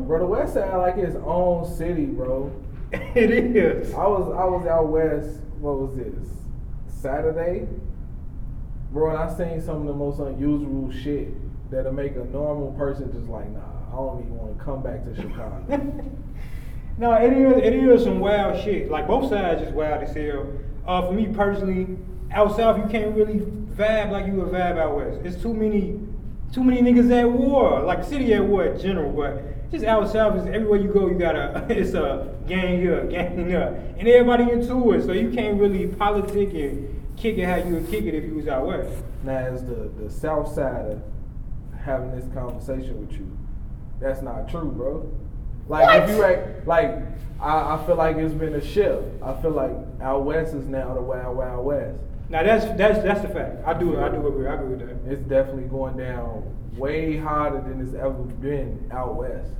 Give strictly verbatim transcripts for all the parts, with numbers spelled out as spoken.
Bro, the West sound like its own city, bro. It is. I was I was out west, what was this? Saturday? Bro, and I seen some of the most unusual shit that'll make a normal person just like, nah, I don't even want to come back to Chicago. No, it is, it is some wild shit. Like, both sides is wild as hell. Uh, for me personally, out south, you can't really vibe like you would vibe out west. It's too many too many niggas at war. Like, city at war in general, but just out south, is everywhere you go, you got a, it's a gang here, gang there. And everybody into it, so you can't really politic and kick it how you would kick it if you was out west. Now, as the, the south sider having this conversation with you, that's not true, bro. Like, what? If you right, like, I, I feel like it's been a shift. I feel like out west is now the wild, wild west. Now that's that's that's the fact. I do I do agree. I agree with that. It's definitely going down way harder than it's ever been out west.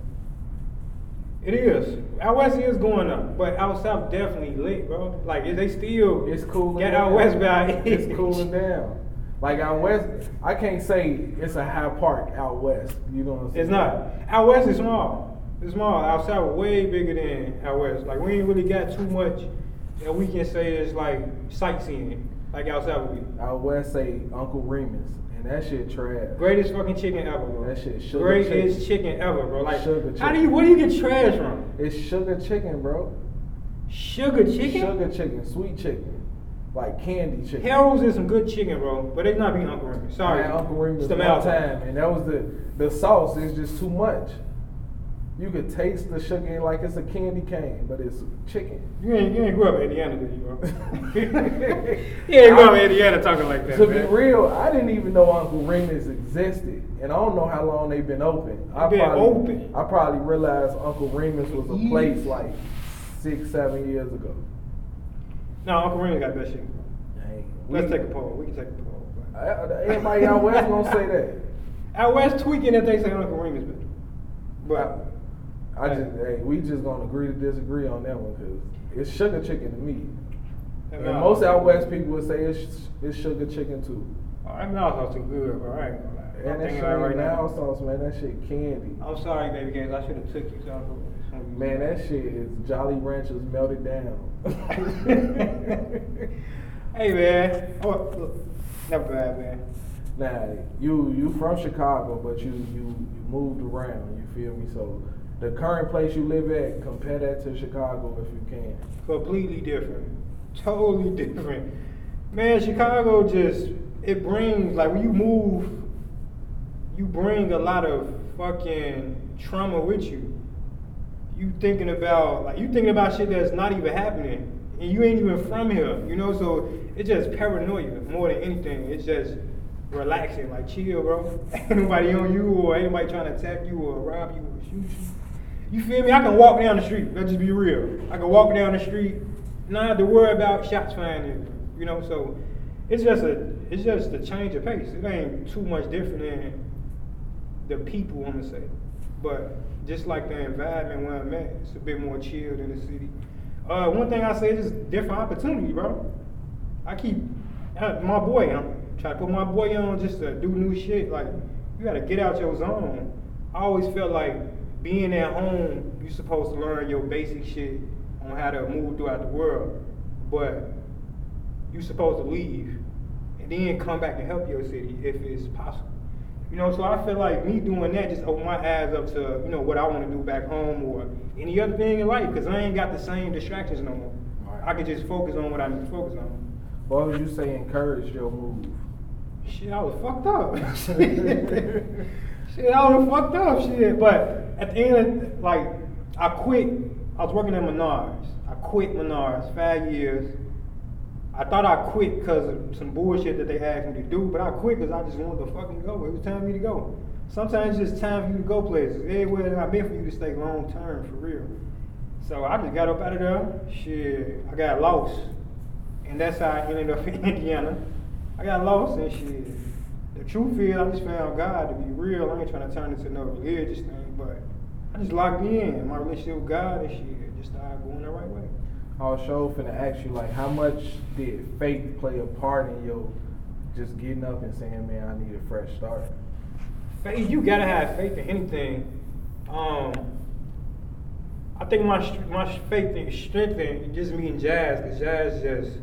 It is. Out west is going up, but out south definitely lit, bro. Like they still it's cooling. Get out west by it's cooling down. Like out west, I can't say it's a high park out west. You know what I'm saying? It's not. Out west is small. It's small. Out south way bigger than out west. Like we ain't really got too much that we can say it's like sightseeing. Like out south would be. Out west say Uncle Remus, and that shit trash. Greatest fucking chicken ever, bro. That shit sugar Greatest chicken. Greatest chicken ever, bro. Like sugar chicken. How do you? Where do you get trash from? It's sugar chicken, bro. Sugar chicken. Sugar chicken, sweet chicken, like candy chicken. Harold's is some good chicken, bro, but it's not being Uncle Remus. Sorry, man, Uncle Remus. It's the mouth time, and that was the the sauce is just too much. You could taste the sugar like it's a candy cane, but it's chicken. You ain't you ain't grew up in Indiana, did you, bro? You ain't grew up in Indiana talking like that. To man. be real, I didn't even know Uncle Remus existed, and I don't know how long they've been open. I been probably, open. I probably realized Uncle Remus was a place like six, seven years ago. No, Uncle Remus got that shit. Dang. Let's we, take a poll. We can take a poll. I, everybody out west gonna say that. Out west tweaking if they say Uncle Remus, but. but I just, hey, we just gonna agree to disagree on that one because it's sugar chicken to me. And, and most out west people would say it's it's sugar chicken too. Oh, that mild sauce too good, bro. I ain't gonna lie. And I'm that shit right now sauce, man, that shit candy. I'm sorry, baby games. I should have took you something. Man, that shit is Jolly Ranchers melted down. Hey, man. Oh, look, not bad, man. Nah, you you from Chicago, but you you you moved around. You feel me? So. The current place you live at, compare that to Chicago if you can. Completely different. Totally different. Man, Chicago just, it brings, like when you move, you bring a lot of fucking trauma with you. You thinking about, like you thinking about shit that's not even happening. And you ain't even from here, you know? So it's just paranoia more than anything. It's just relaxing, like chill, bro. Ain't nobody on you or anybody trying to attack you or rob you or shoot you. You feel me? I can walk down the street. Let's just be real. I can walk down the street, not have to worry about shots firing. You know, so it's just a it's just a change of pace. It ain't too much different than the people, I'm gonna say. But just like the environment where I'm at, it's a bit more chill than the city. Uh, one thing I say is just different opportunity, bro. I keep I, my boy. I'm trying to put my boy on just to do new shit. Like you gotta get out your zone. I always felt like. Being at home, you're supposed to learn your basic shit on how to move throughout the world, but you're supposed to leave and then come back and help your city if it's possible. You know, so I feel like me doing that just opened my eyes up to, you know, what I want to do back home or any other thing in life because I ain't got the same distractions no more. I can just focus on what I need to focus on. Why would you say encourage your move? Shit, I was fucked up. Shit, I was fucked up, shit, but at the end of, like, I quit, I was working at Menards. I quit Menards, five years. I thought I quit because of some bullshit that they asked me to do, but I quit because I just wanted to fucking go. It was time for me to go. Sometimes it's just time for you to go places. Everywhere that I've been for you to stay long term, for real. So I just got up out of there, shit, I got lost. And that's how I ended up in Indiana. I got lost and shit. The truth is, I just found God to be real. I ain't trying to turn into no religious thing. But I just locked in my relationship with God and shit. Just started going the right way. I was sure finna ask you, like, how much did faith play a part in your just getting up and saying, man, I need a fresh start? Faith, you gotta have faith in anything. Um, I think my my faith thing strengthened just me and Jazz, because Jazz just,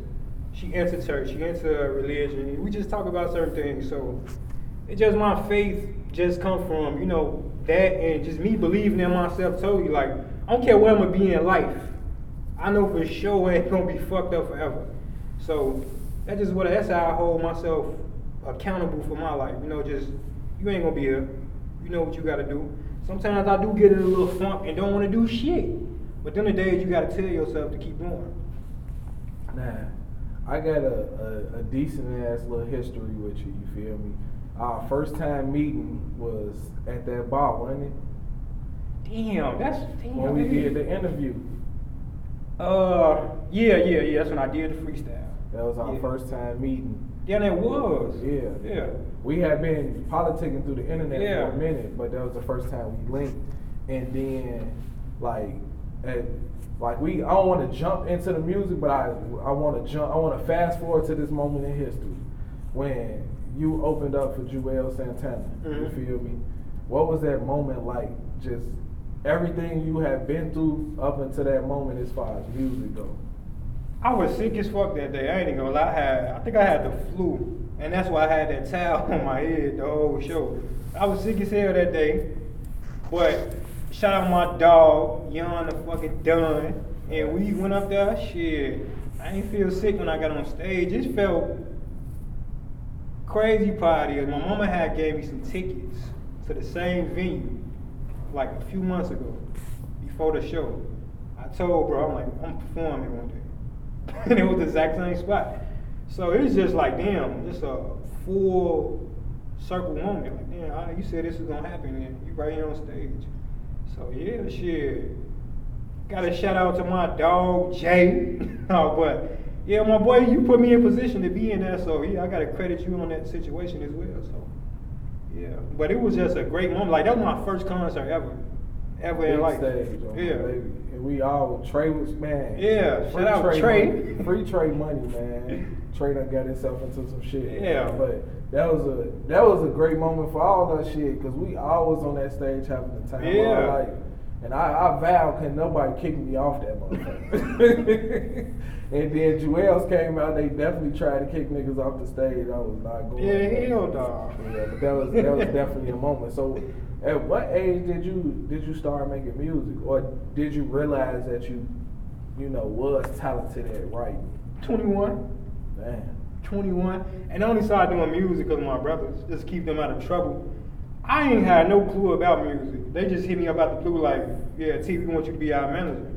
she into church, she into religion. We just talk about certain things, so it just my faith just come from, you know, that and just me believing in myself totally. Like, I don't care where I'm gonna be in life. I know for sure I ain't gonna be fucked up forever. So that's just what that's how I hold myself accountable for my life. You know, just you ain't gonna be here. You know what you gotta do. Sometimes I do get in a little funk and don't wanna do shit. But then the days you gotta tell yourself to keep going. Nah. I got a, a, a decent ass little history with you, you feel me? Our first time meeting was at that bar, wasn't it? Damn, that's damn. When we did the interview. Uh, yeah, yeah, yeah. That's when I did the freestyle. That was our yeah. first time meeting. Yeah, that was. Yeah, yeah. We had been politicking through the internet yeah. for a minute, but that was the first time we linked. And then, like, at Like we, I don't want to jump into the music, but I, I want to jump. I want to fast forward to this moment in history when you opened up for Juelz Santana. Mm-hmm. You feel me? What was that moment like? Just everything you have been through up until that moment, as far as music go. I was sick as fuck that day. I ain't gonna lie. I had, I think I had the flu, and that's why I had that towel on my head the whole show. I was sick as hell that day, but. Shout out my dog, Yon the fucking Dunn. And we went up there, shit. I ain't feel sick when I got on stage. It felt crazy party. My mama had gave me some tickets to the same venue like a few months ago before the show. I told bro, I'm like, I'm performing one day. And it was the exact same spot. So it was just like, damn, just a full circle moment. Like, damn, I, you said this was gonna happen and you right here on stage. So yeah, shit. Got a shout out to my dog Jay. Oh, but yeah, my boy, you put me in position to be in there, so yeah, I gotta credit you on that situation as well. So yeah, but it was just a great moment. Like that was my first concert ever, ever Big in life. Stage, oh, yeah, baby. And we all Trey was man. Yeah, free shout out Trey. Trey. Money. Free Trey money, man. Trey done got himself into some shit. Yeah, man. But. That was a that was a great moment for all that shit, because we always on that stage having the time of our life. And I, I vow, can nobody kick me off that motherfucker. And then Juelz came out, they definitely tried to kick niggas off the stage. I was not going. Yeah, hell dog. Yeah, but that was that was definitely a moment. So at what age did you did you start making music? Or did you realize that you, you know, was talented at writing? twenty-one. Damn. twenty-one, and I only started doing music because of my brothers, just to keep them out of trouble. I ain't had no clue about music. They just hit me up out the blue like, yeah, T, we want you to be our manager.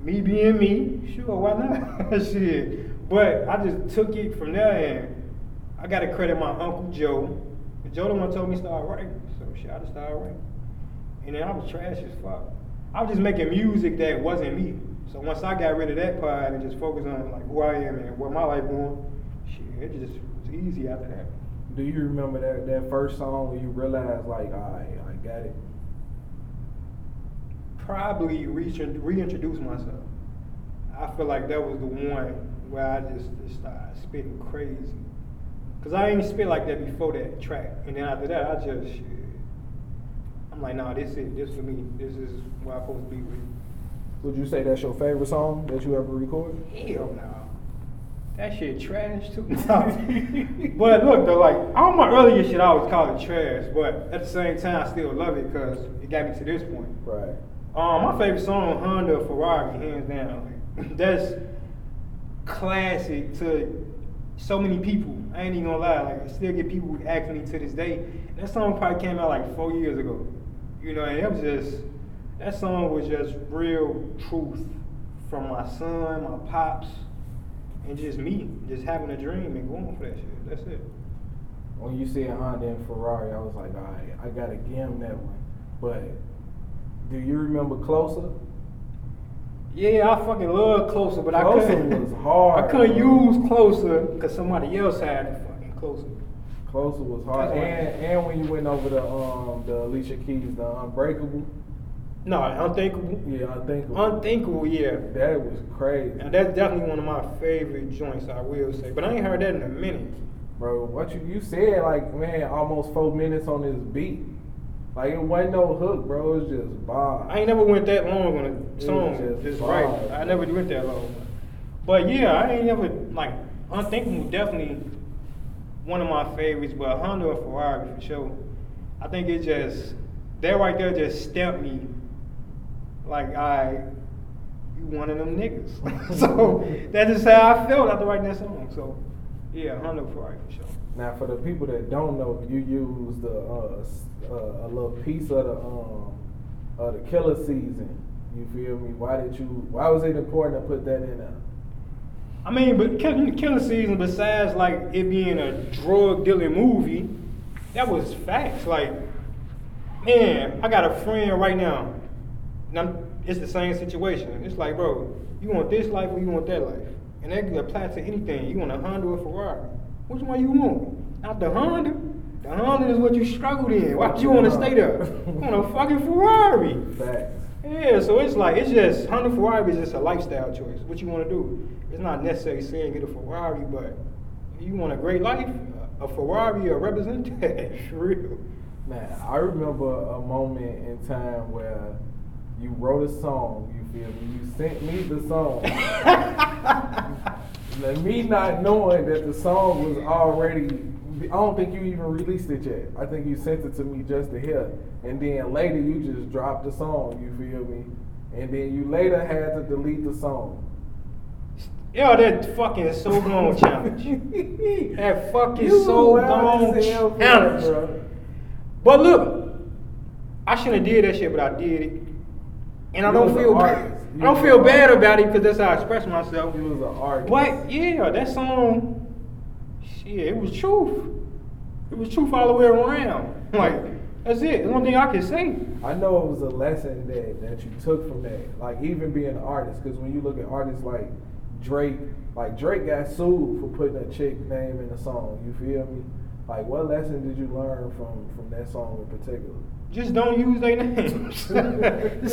Me being me, sure, why not? Shit. But I just took it from there, and I got to credit my Uncle Joe. Joe the one told me to start writing, so shit, I just started writing. And then I was trash as fuck. I was just making music that wasn't me. So once I got rid of that part and just focused on like who I am and where my life going, shit, it just was easy after that. Do you remember that, that first song where you realized like, all right, I got it? Probably Reintroduce Myself. I feel like that was the one where I just, just started spitting crazy. Cause I ain't spit like that before that track. And then after that, I just, shit. I'm like, nah, this is it, this for me. This is where I'm supposed to be with. Would you say that's your favorite song that you ever recorded? Hell no. That shit trash too. But look though, like all my earlier shit I always call it trash, but at the same time I still love it because it got me to this point. Right. Um, my favorite song, Honda Ferrari, hands down. Like, that's classic to so many people. I ain't even gonna lie, like I still get people asking me to this day. And that song probably came out like four years ago. You know, and it was just that song was just real truth from my son, my pops, and just me, just having a dream and going for that shit. That's it. When you said Honda and Ferrari, I was like, all right, I gotta gam that one. But do you remember Closer? Yeah, I fucking love Closer, but Closer I couldn't. Was hard. I couldn't use Closer because somebody else had it fucking Closer. Closer was hard, and and when you went over the um the Alicia Keys, the Unbreakable. No, Unthinkable. Yeah, Unthinkable. Unthinkable, yeah. That was crazy. And that's definitely one of my favorite joints, I will say. But I ain't heard that in a minute. Bro, what you, you said, like, man, almost four minutes on this beat. Like, it wasn't no hook, bro. It was just bomb. I ain't never went that long on a song. It was just, just right. I never went that long. But yeah, I ain't never, like, Unthinkable definitely one of my favorites, but Honda or Ferrari for sure. I think it just, that right there just stamped me like, I, you one of them niggas. So that's just how I felt after writing that song. So yeah, Honda or Ferrari for sure. Now, for the people that don't know, you used the, uh, uh, a little piece of the um, of the Killer Season. You feel me? Why did you? Why was it important to put that in there? I mean, but Killer Season, besides like it being a drug dealing movie, that was facts. Like, man, I got a friend right now, and I'm, it's the same situation. It's like, bro, you want this life or you want that life, and that can apply to anything. You want a Honda or a Ferrari? Which one you want? Not the Honda. The Honda is what you struggled in. Why do you want to stay there? You want a fucking Ferrari. Facts. Yeah, so it's like, it's just, Honda Ferrari is just a lifestyle choice. What you want to do. It's not necessarily saying get a Ferrari, but you want a great life, a Ferrari or represent that. Real. Man, I remember a moment in time where you wrote a song, you feel me? You sent me the song. Like, me not knowing that the song was already, I don't think you even released it yet. I think you sent it to me just to hear. And then later you just dropped the song, you feel me? And then you later had to delete the song. Yo, that fucking So Gone challenge. That fucking you So Gone challenge. Bro. But look, I shouldn't have did that shit, but I did it. And I you don't feel bad. I don't feel bad about it because that's how I express myself. It was an artist. But yeah, that song, shit, it was truth. It was truth all the way around. Like, that's it. That's the only thing I can say. I know it was a lesson that, that you took from that. Like, even being an artist, because when you look at artists like Drake, like Drake got sued for putting a chick name in a song. You feel me? Like, what lesson did you learn from, from that song in particular? Just don't use their names.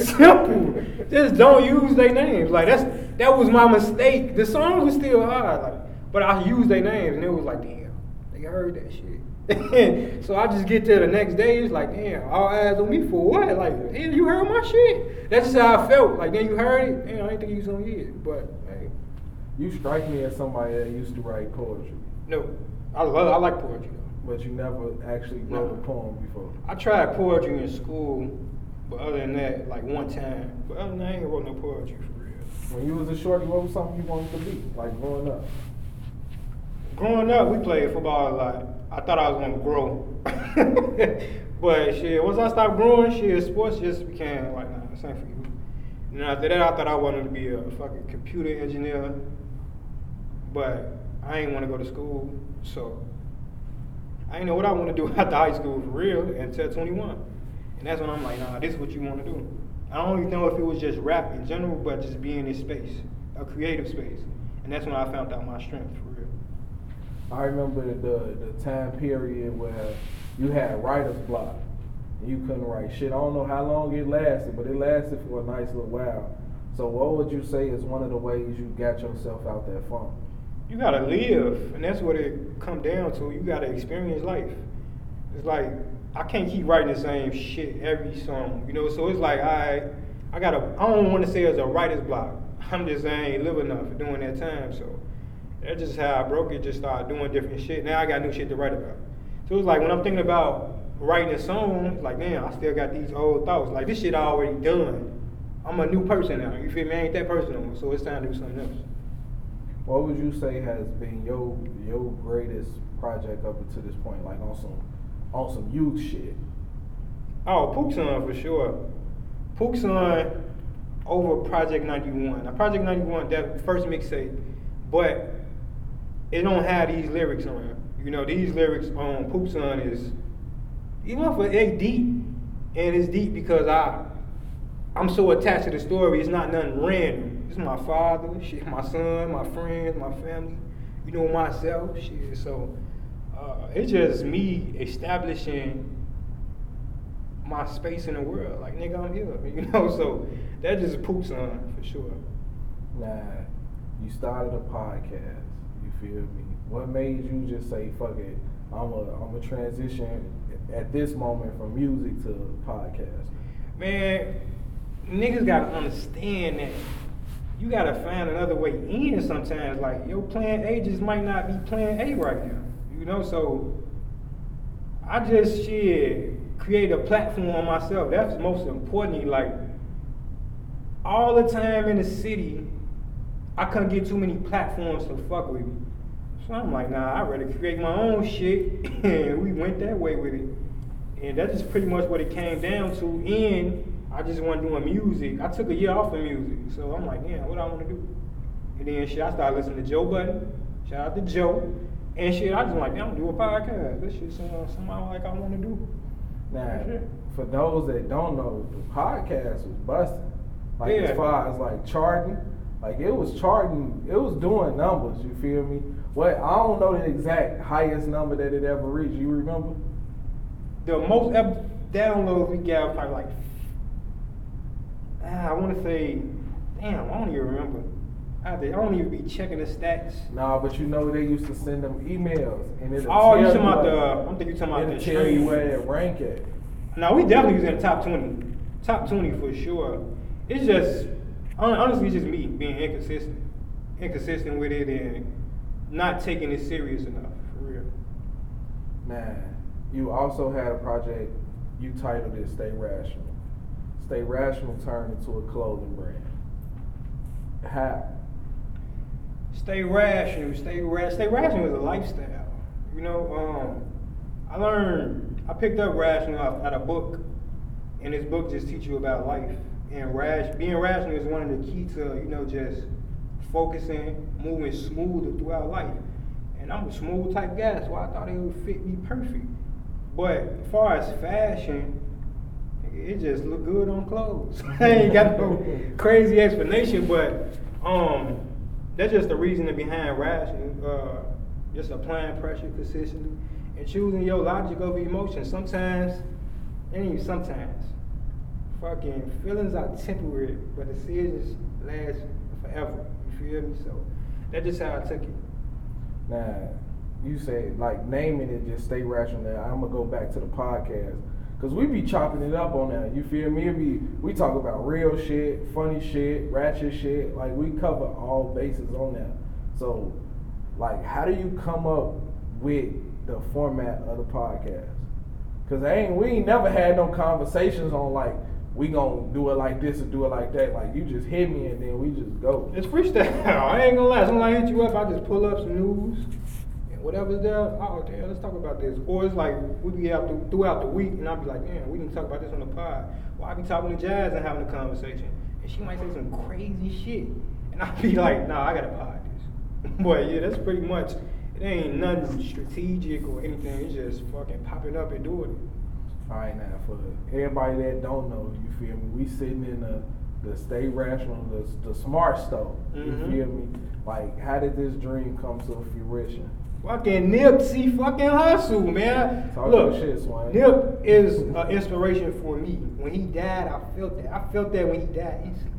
Simple. Just don't use their names. Like, that's that was my mistake. The song was still hard, like, but I used their names, and it was like, damn, they heard that shit. So I just get to the next day, it's like, damn, all eyes on me for what? Like, damn, you heard my shit? That's just how I felt. Like, then you heard it, damn, I didn't think you was gonna hear it. But hey, you strike me as somebody that used to write poetry. No, I love, I like poetry. But you never actually wrote no. a poem before? I tried poetry in school, but other than that, like one time. But other than that, I ain't wrote no poetry for real. When you was a shorty, what was something you wanted to be, like growing up? Growing up, we played football a lot. I thought I was going to grow. But shit, once I stopped growing, shit, sports just became like, nah, this ain't for you. And then after that, I thought I wanted to be a fucking computer engineer. But I ain't want to go to school, so I didn't know what I want to do after high school for real until twenty-one. And that's when I'm like, nah, this is what you want to do. I don't even know if it was just rap in general, but just being in this space, a creative space. And that's when I found out my strength for real. I remember the, the time period where you had writer's block and you couldn't write shit. I don't know how long it lasted, but it lasted for a nice little while. So what would you say is one of the ways you got yourself out that funk? You gotta live, and that's what it come down to. You gotta experience life. It's like, I can't keep writing the same shit every song, you know? So it's like, I I gotta, I don't wanna say it's a writer's block. I'm just saying I ain't live enough during that time, so that's just how I broke it, just started doing different shit. Now I got new shit to write about. So it's like, when I'm thinking about writing a song, it's like, damn, I still got these old thoughts. Like, this shit I already done. I'm a new person now, you feel me? I ain't that person no more, so it's time to do something else. What would you say has been your your greatest project up until this point, like on some on some youth shit? Oh, Pookson for sure. Pookson over Project ninety-one. Now Project ninety-one, that first mixtape, but it don't have these lyrics on it. You know, these lyrics on Pookson is even for it deep, and it's deep because I I'm so attached to the story. It's not nothing random. It's my father, shit, my son, my friends, my family, you know, myself, shit. So uh, it's just me establishing my space in the world. Like, nigga, I'm here, you know? So that just poops on, for sure. Nah, you started a podcast, you feel me? What made you just say, fuck it, I'm a, I'm a transition at this moment from music to podcast? Man, niggas gotta understand that you gotta find another way in sometimes. Like, your plan A just might not be plan A right now, you know? So I just shit create a platform myself. That's most importantly. Like, all the time in the city, I couldn't get too many platforms to fuck with me. So I'm like, nah, I'd rather create my own shit. And we went that way with it. And that's just pretty much what it came down to. And I just wasn't doing music. I took a year off of music. So I'm like, damn, what I want to do? And then shit, I started listening to Joe Budden. Shout out to Joe. And shit, I just like, damn, I'm gonna do a podcast. This shit sounds somehow like I want to do. Now, for those that don't know, the podcast was busting. Like, yeah. As far as like charting, like it was charting, it was doing numbers, you feel me? Well, I don't know the exact highest number that it ever reached, you remember? The most ep- downloads we got probably like, ah, I want to say, damn, I don't even remember. I don't even be checking the stats. Nah, but you know they used to send them emails and it'll oh, tell you. Oh, you talking about the, I'm thinking you talking about the tell you where it rank at. No, we definitely was in the top twenty. Top twenty for sure. It's just, honestly, it's just me being inconsistent. Inconsistent with it and not taking it serious enough, for real. Man, you also had a project, you titled it Stay Rational. Stay Rational turned into a clothing brand. How? Stay Rational, Stay Rational. Stay Rational is a lifestyle. You know, um, I learned, I picked up Rational out of a book, and this book just teaches you about life. And rash, being rational is one of the key to, you know, just focusing, moving smoother throughout life. And I'm a smooth type guy, so I thought it would fit me perfect. But as far as fashion, it just look good on clothes. I ain't got no crazy explanation, but um, that's just the reasoning behind rational. Uh, just applying pressure consistently and choosing your logic over emotion. Sometimes, and even sometimes. Fucking feelings are temporary, but decisions last forever. You feel me? So that's just how I took it. Now, you said like naming it just Stay Rational. Now, I'm gonna go back to the podcast because we be chopping it up on that. You feel me? It be, we talk about real shit, funny shit, ratchet shit. Like we cover all bases on that. So, like, how do you come up with the format of the podcast? Because I ain't we ain't never had no conversations on like. We gonna do it like this or do it like that. Like, you just hit me and then we just go. It's freestyle. I ain't gonna lie. Sometimes I hit you up, I just pull up some news and whatever's there. Oh, damn, let's talk about this. Or it's like, we be out th- throughout the week and I'll be like, damn, we didn't talk about this on the pod. Well, I be talking to Jazz and having a conversation. And she might say some crazy shit. And I'll be like, nah, I gotta pod this. But yeah, that's pretty much, it ain't nothing strategic or anything. It's just fucking popping up and doing it. All right, now, for everybody that don't know, you feel me, we sitting in the, the Stay Rational, the, the smart store, mm-hmm. You feel me? Like, how did this dream come to fruition? Fucking Nipsey fucking Hustle, man. Talk Look, shit, Swain. Nip is an inspiration for me. When he died, I felt that. I felt that when he died instantly.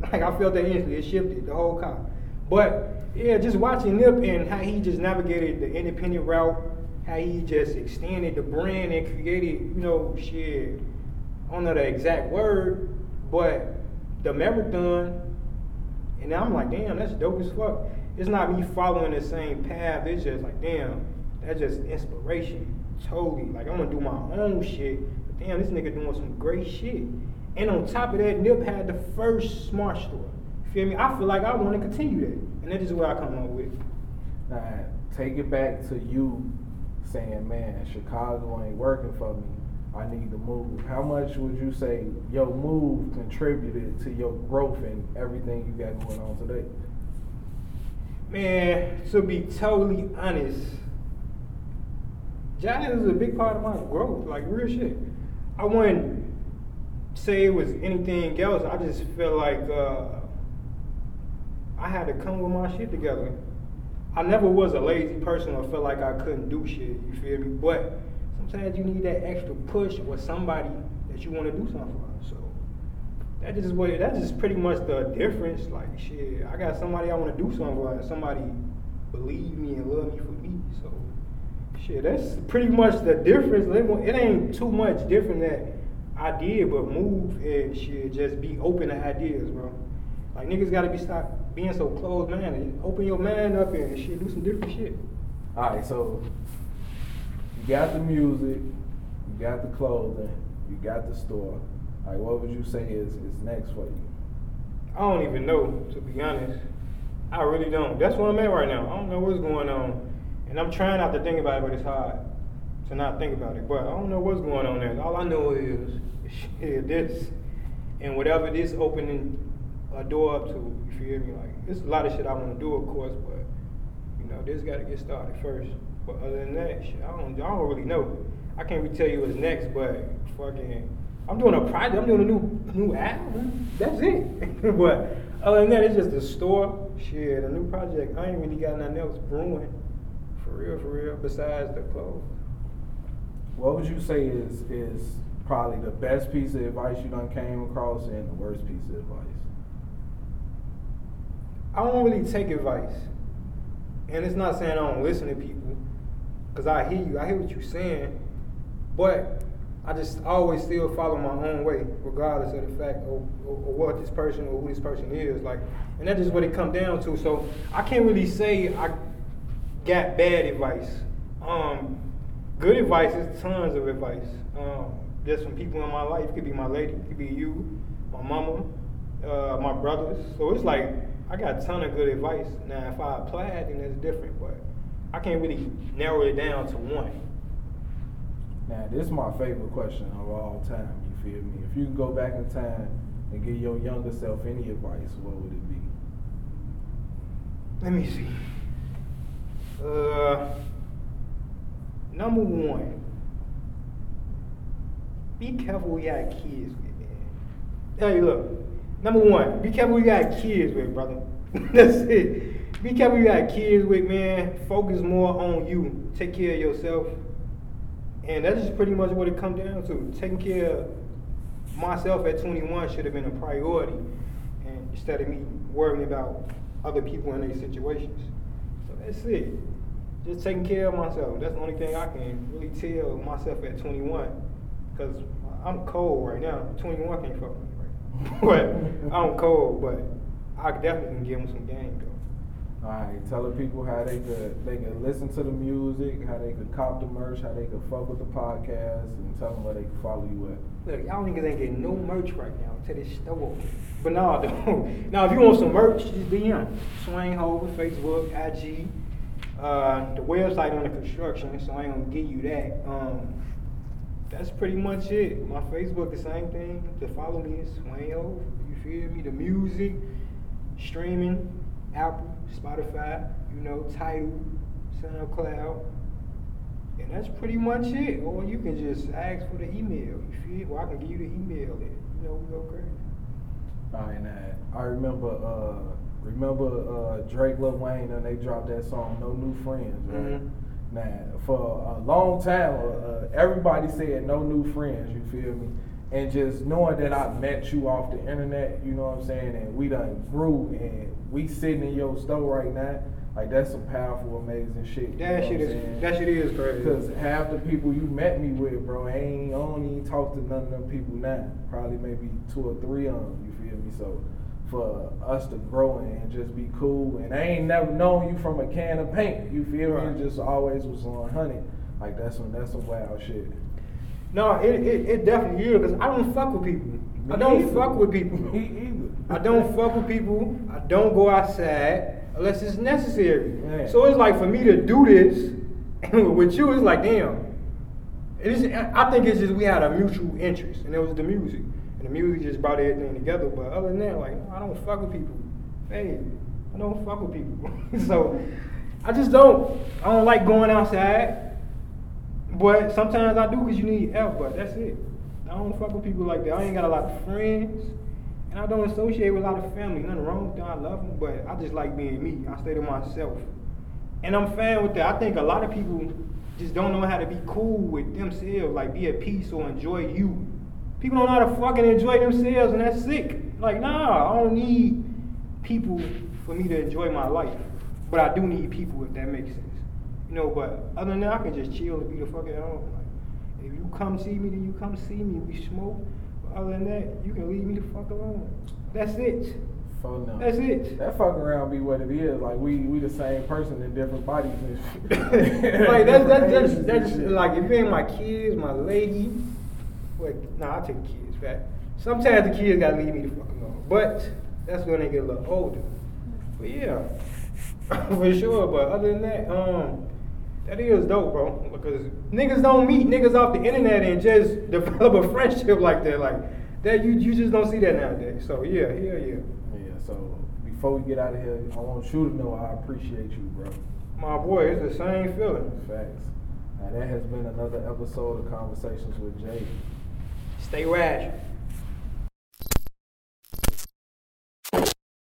Like, I felt that instantly. It shifted the whole car. But, yeah, just watching Nip and how he just navigated the independent route, how he just extended the brand and created, you know, shit, I don't know the exact word, but the marathon, and I'm like, damn, that's dope as fuck. It's not me following the same path, it's just like, damn, that's just inspiration, totally. Like, I'm gonna do my own shit, but damn, this nigga doing some great shit. And on top of that, Nip had the first smart store. You feel me? I feel like I wanna continue that, and that is where I come up with. Now, take it back to you. Saying, man, Chicago ain't working for me. I need to move. How much would you say your move contributed to your growth and everything you got going on today? Man, to be totally honest, Johnny is a big part of my growth, like real shit. I wouldn't say it was anything else. I just feel like uh, I had to come with my shit together. I never was a lazy person or felt like I couldn't do shit, you feel me? But sometimes you need that extra push or somebody that you want to do something for. So that is what it, that's just pretty much the difference. Like, shit, I got somebody I want to do something for, and somebody believe me and love me for me. So Shit, that's pretty much the difference. It ain't too much different than I did, but move and shit. Just be open to ideas, bro. Like, niggas gotta be stop being so closed-minded. Open your mind up and shit, do some different shit. All right, so you got the music, you got the clothing, you got the store. All right, what would you say is, is next for you? I don't even know, to be honest. I really don't. That's where I'm at right now. I don't know what's going on. And I'm trying not to think about it, but it's hard to not think about it. But I don't know what's going on there. All I know is shit, this and whatever this opening a door up to, you feel me? Like, there's a lot of shit I want to do, of course, but you know, this got to get started first. But other than that, shit, I don't, I don't really know. I can't really tell you what's next, but fucking, I'm doing a project. I'm doing a new, new album. That's it. But other than that, it's just a store, shit, a new project. I ain't really got nothing else brewing. For real, for real, besides the clothes. What would you say is is probably the best piece of advice you done came across and the worst piece of advice? I don't really take advice. And it's not saying I don't listen to people, because I hear you, I hear what you're saying, but I just always still follow my own way, regardless of the fact or, or, or what this person or who this person is. Like, and that's just what it comes down to. So I can't really say I got bad advice. Um, good advice is tons of advice. Um, just from people in my life. It could be my lady, it could be you, my mama, uh, my brothers. So it's like, I got a ton of good advice. Now, if I apply it, then it's different, but I can't really narrow it down to one. Now, this is my favorite question of all time, you feel me? If you could go back in time and give your younger self any advice, what would it be? Let me see. Uh, number one, be careful who you got kids with, man. Hey, look. Number one, be careful who you got kids with, brother. That's it. Be careful who you got kids with, man. Focus more on you. Take care of yourself. And that's just pretty much what it comes down to. Taking care of myself at twenty-one should have been a priority, and instead of me worrying about other people and their situations. So that's it. Just taking care of myself. That's the only thing I can really tell myself at twenty-one. Because I'm cold right now. twenty-one can't fuck me. But I'm cold, but I definitely can give them some game, though. All right, telling people how they could they could listen to the music, how they could cop the merch, how they could fuck with the podcast, and tell them where they can follow you at. Look, y'all niggas ain't getting no merch right now until this store. But no, don't. Now, if you want some merch, just D M. Swain Hover, Facebook, I G. Uh, the website under construction, so I ain't gonna give you that. Um, That's pretty much it. My Facebook, the same thing. To follow me is Swain Hover. You feel me? The music, streaming, Apple, Spotify, you know, Tidal, SoundCloud. And that's pretty much it. Or you can just ask for the email. You feel me? Well, I can give you the email and, you know, we go crazy. All right, now, I remember, uh, remember uh, Drake, Lil Wayne, and they dropped that song, No New Friends, right? Mm-hmm. Now, for a long time, uh, everybody said no new friends, you feel me? And just knowing that I met you off the internet, you know what I'm saying, and we done grew, and we sitting in your store right now, like, that's some powerful, amazing shit. That shit is, that shit is crazy. Because half the people you met me with, bro, I, ain't, I don't even talk to none of them people now. Probably maybe two or three of them, you feel me? So for us to grow and just be cool, and I ain't never known you from a can of paint, you feel right. me? Just always was on honey, like that's some that's some wild shit. No, it it, it definitely is, because I don't fuck with people. Me I don't either. fuck with people. Me either. I don't fuck with people. I don't go outside unless it's necessary. Man. So it's like for me to do this with you, it's like damn. It's I think it's just we had a mutual interest, and it was the music. And the music just brought everything together. But other than that, like, no, I don't fuck with people. Hey, I don't fuck with people. So I just don't. I don't like going outside. But sometimes I do because you need help, but that's it. I don't fuck with people like that. I ain't got a lot of friends. And I don't associate with a lot of family. Nothing wrong with them. I love them. But I just like being me. I stay to myself. And I'm fine with that. I think a lot of people just don't know how to be cool with themselves, like be at peace or enjoy you. People don't know how to fucking enjoy themselves, and that's sick. Like, nah, I don't need people for me to enjoy my life. But I do need people, if that makes sense. You know, but other than that, I can just chill and be the fuck at home. Like, if you come see me, then you come see me. We smoke. But other than that, you can leave me the fuck alone. That's it. Fuck no. That's it. That fuck around be what it is. Like, we, we the same person in different bodies and shit. Like, that's, that's, that's, that's, that's just, like, if it ain't my kids, my lady, like, nah, I take the kids back. Sometimes the kids gotta leave me the fuck alone. But that's when they get a little older. But yeah, for sure. But other than that, um, that is dope, bro. Because niggas don't meet niggas off the internet and just develop a friendship like that. Like that, you you just don't see that nowadays. So yeah, yeah, yeah. Yeah. So before we get out of here, I want you to know I appreciate you, bro. My boy, it's the same feeling. Facts. Now that has been another episode of Conversations with Jay. Stay rational.